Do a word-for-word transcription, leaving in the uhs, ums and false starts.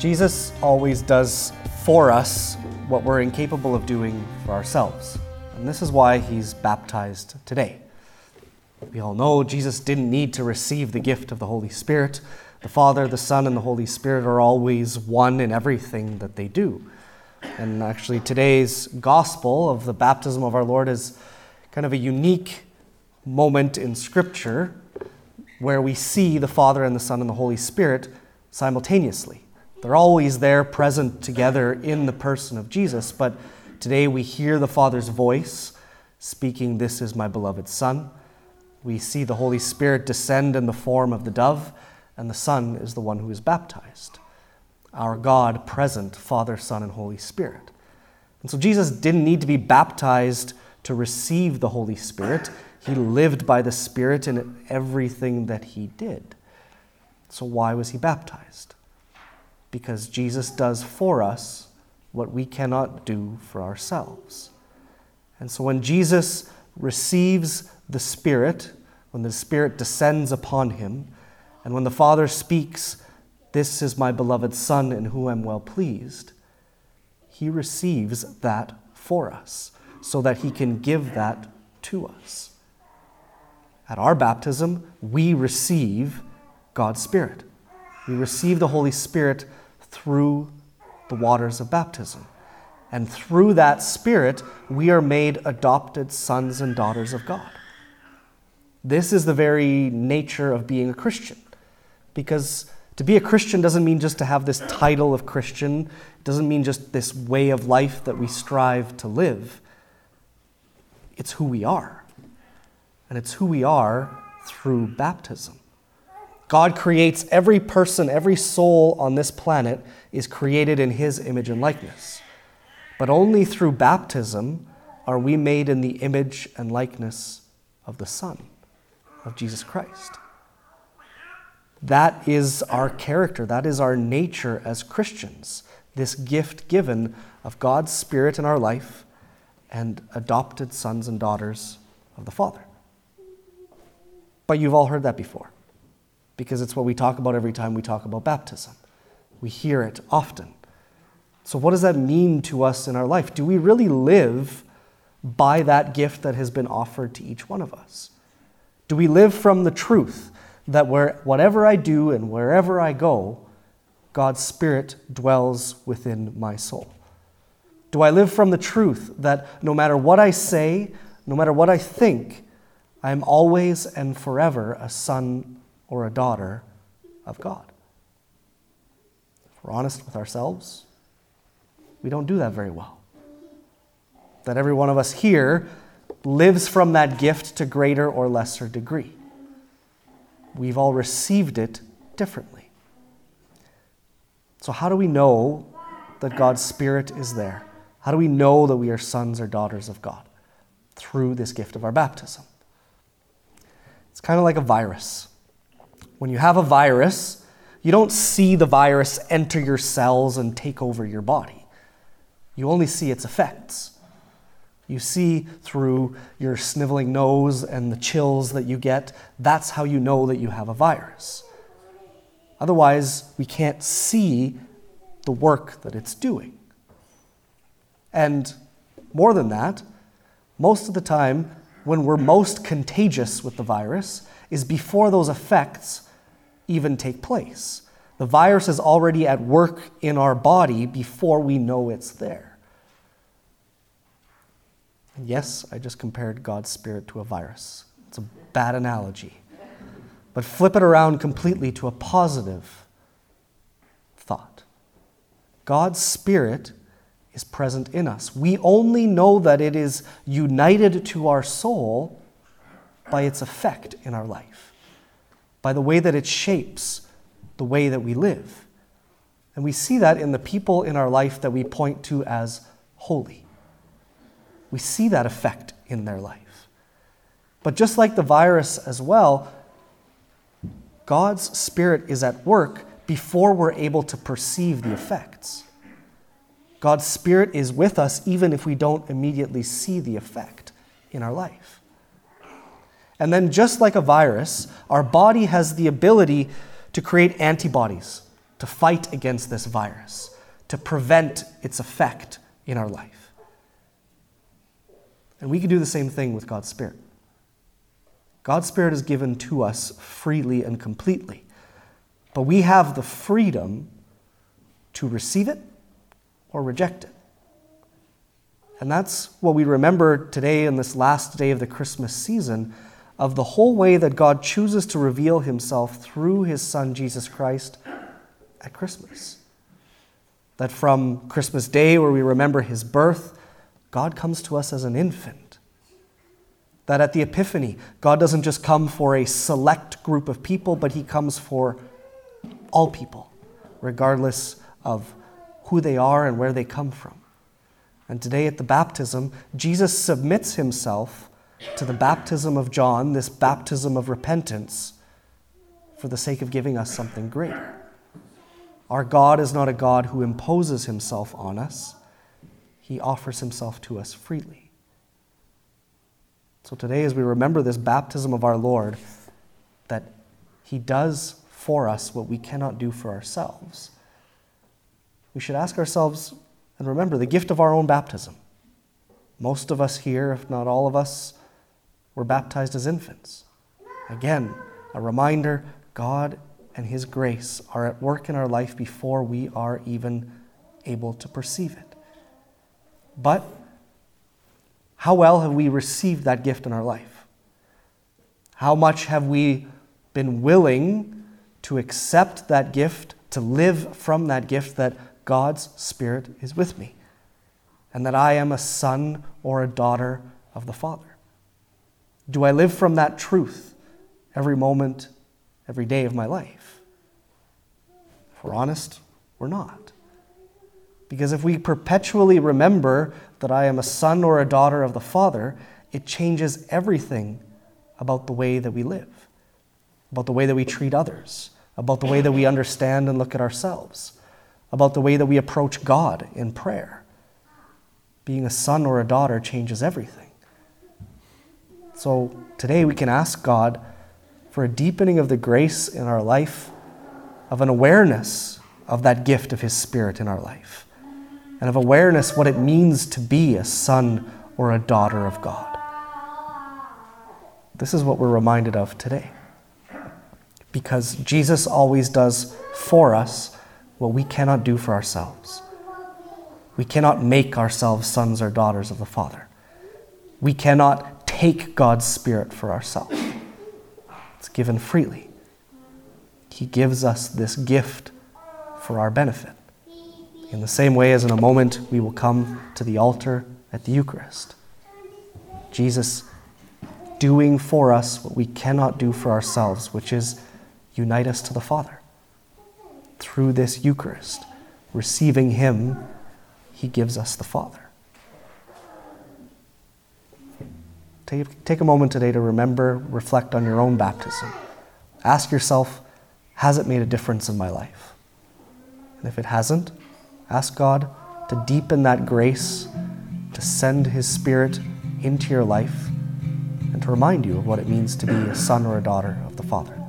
Jesus always does for us what we're incapable of doing for ourselves. And this is why he's baptized today. We all know Jesus didn't need to receive the gift of the Holy Spirit. The Father, the Son, and the Holy Spirit are always one in everything that they do. And actually today's gospel of the baptism of our Lord is kind of a unique moment in Scripture where we see the Father and the Son and the Holy Spirit simultaneously. They're always there present together in the person of Jesus, but today we hear the Father's voice speaking, "This is my beloved Son." We see the Holy Spirit descend in the form of the dove, and the Son is the one who is baptized. Our God present, Father, Son, and Holy Spirit. And so Jesus didn't need to be baptized to receive the Holy Spirit. He lived by the Spirit in everything that he did. So why was he baptized? Because Jesus does for us what we cannot do for ourselves. And so when Jesus receives the Spirit, when the Spirit descends upon him, and when the Father speaks, "This is my beloved Son in whom I'm well pleased," he receives that for us so that he can give that to us. At our baptism, we receive God's Spirit. We receive the Holy Spirit through the waters of baptism. And through that Spirit, we are made adopted sons and daughters of God. This is the very nature of being a Christian, because to be a Christian doesn't mean just to have this title of Christian. It doesn't mean just this way of life that we strive to live. It's who we are. And it's who we are through baptism. God creates every person, every soul on this planet is created in his image and likeness. But only through baptism are we made in the image and likeness of the Son, of Jesus Christ. That is our character, that is our nature as Christians, this gift given of God's Spirit in our life and adopted sons and daughters of the Father. But you've all heard that before, because it's what we talk about every time we talk about baptism. We hear it often. So what does that mean to us in our life? Do we really live by that gift that has been offered to each one of us? Do we live from the truth that where whatever I do and wherever I go, God's Spirit dwells within my soul? Do I live from the truth that no matter what I say, no matter what I think, I am always and forever a son or a daughter of God? If we're honest with ourselves, we don't do that very well. That every one of us here lives from that gift to greater or lesser degree. We've all received it differently. So how do we know that God's Spirit is there? How do we know that we are sons or daughters of God? Through this gift of our baptism. It's kind of like a virus. When you have a virus, you don't see the virus enter your cells and take over your body. You only see its effects. You see through your sniveling nose and the chills that you get. That's how you know that you have a virus. Otherwise, we can't see the work that it's doing. And more than that, most of the time, when we're most contagious with the virus is before those effects even take place. The virus is already at work in our body before we know it's there. Yes, I just compared God's Spirit to a virus. It's a bad analogy. But flip it around completely to a positive thought. God's Spirit is present in us. We only know that it is united to our soul by its effect in our life, by the way that it shapes the way that we live. And we see that in the people in our life that we point to as holy. We see that effect in their life. But just like the virus as well, God's Spirit is at work before we're able to perceive the effects. God's Spirit is with us even if we don't immediately see the effect in our life. And then just like a virus, our body has the ability to create antibodies to fight against this virus, to prevent its effect in our life. And we can do the same thing with God's Spirit. God's Spirit is given to us freely and completely, but we have the freedom to receive it or reject it. And that's what we remember today in this last day of the Christmas season, of the whole way that God chooses to reveal himself through his Son, Jesus Christ, at Christmas. That from Christmas Day, where we remember his birth, God comes to us as an infant. That at the Epiphany, God doesn't just come for a select group of people, but he comes for all people, regardless of who they are and where they come from. And today at the baptism, Jesus submits himself to the baptism of John, this baptism of repentance, for the sake of giving us something greater. Our God is not a God who imposes himself on us. He offers himself to us freely. So today, as we remember this baptism of our Lord, that he does for us what we cannot do for ourselves, we should ask ourselves, and remember, the gift of our own baptism. Most of us here, if not all of us, were baptized as infants. Again, a reminder, God and his grace are at work in our life before we are even able to perceive it. But how well have we received that gift in our life? How much have we been willing to accept that gift, to live from that gift that God's Spirit is with me, and that I am a son or a daughter of the Father? Do I live from that truth every moment, every day of my life? If we're honest, we're not. Because if we perpetually remember that I am a son or a daughter of the Father, it changes everything about the way that we live, about the way that we treat others, about the way that we understand and look at ourselves, about the way that we approach God in prayer. Being a son or a daughter changes everything. So today we can ask God for a deepening of the grace in our life, of an awareness of that gift of his Spirit in our life, and of awareness what it means to be a son or a daughter of God. This is what we're reminded of today, because Jesus always does for us what we cannot do for ourselves. We cannot make ourselves sons or daughters of the Father. We cannot take God's Spirit for ourselves. It's given freely. He gives us this gift for our benefit. In the same way as in a moment we will come to the altar at the Eucharist. Jesus doing for us what we cannot do for ourselves, which is unite us to the Father. Through this Eucharist, receiving him, he gives us the Father. Take, take a moment today to remember, reflect on your own baptism. Ask yourself, has it made a difference in my life? And if it hasn't, ask God to deepen that grace, to send his Spirit into your life, and to remind you of what it means to be a son or a daughter of the Father.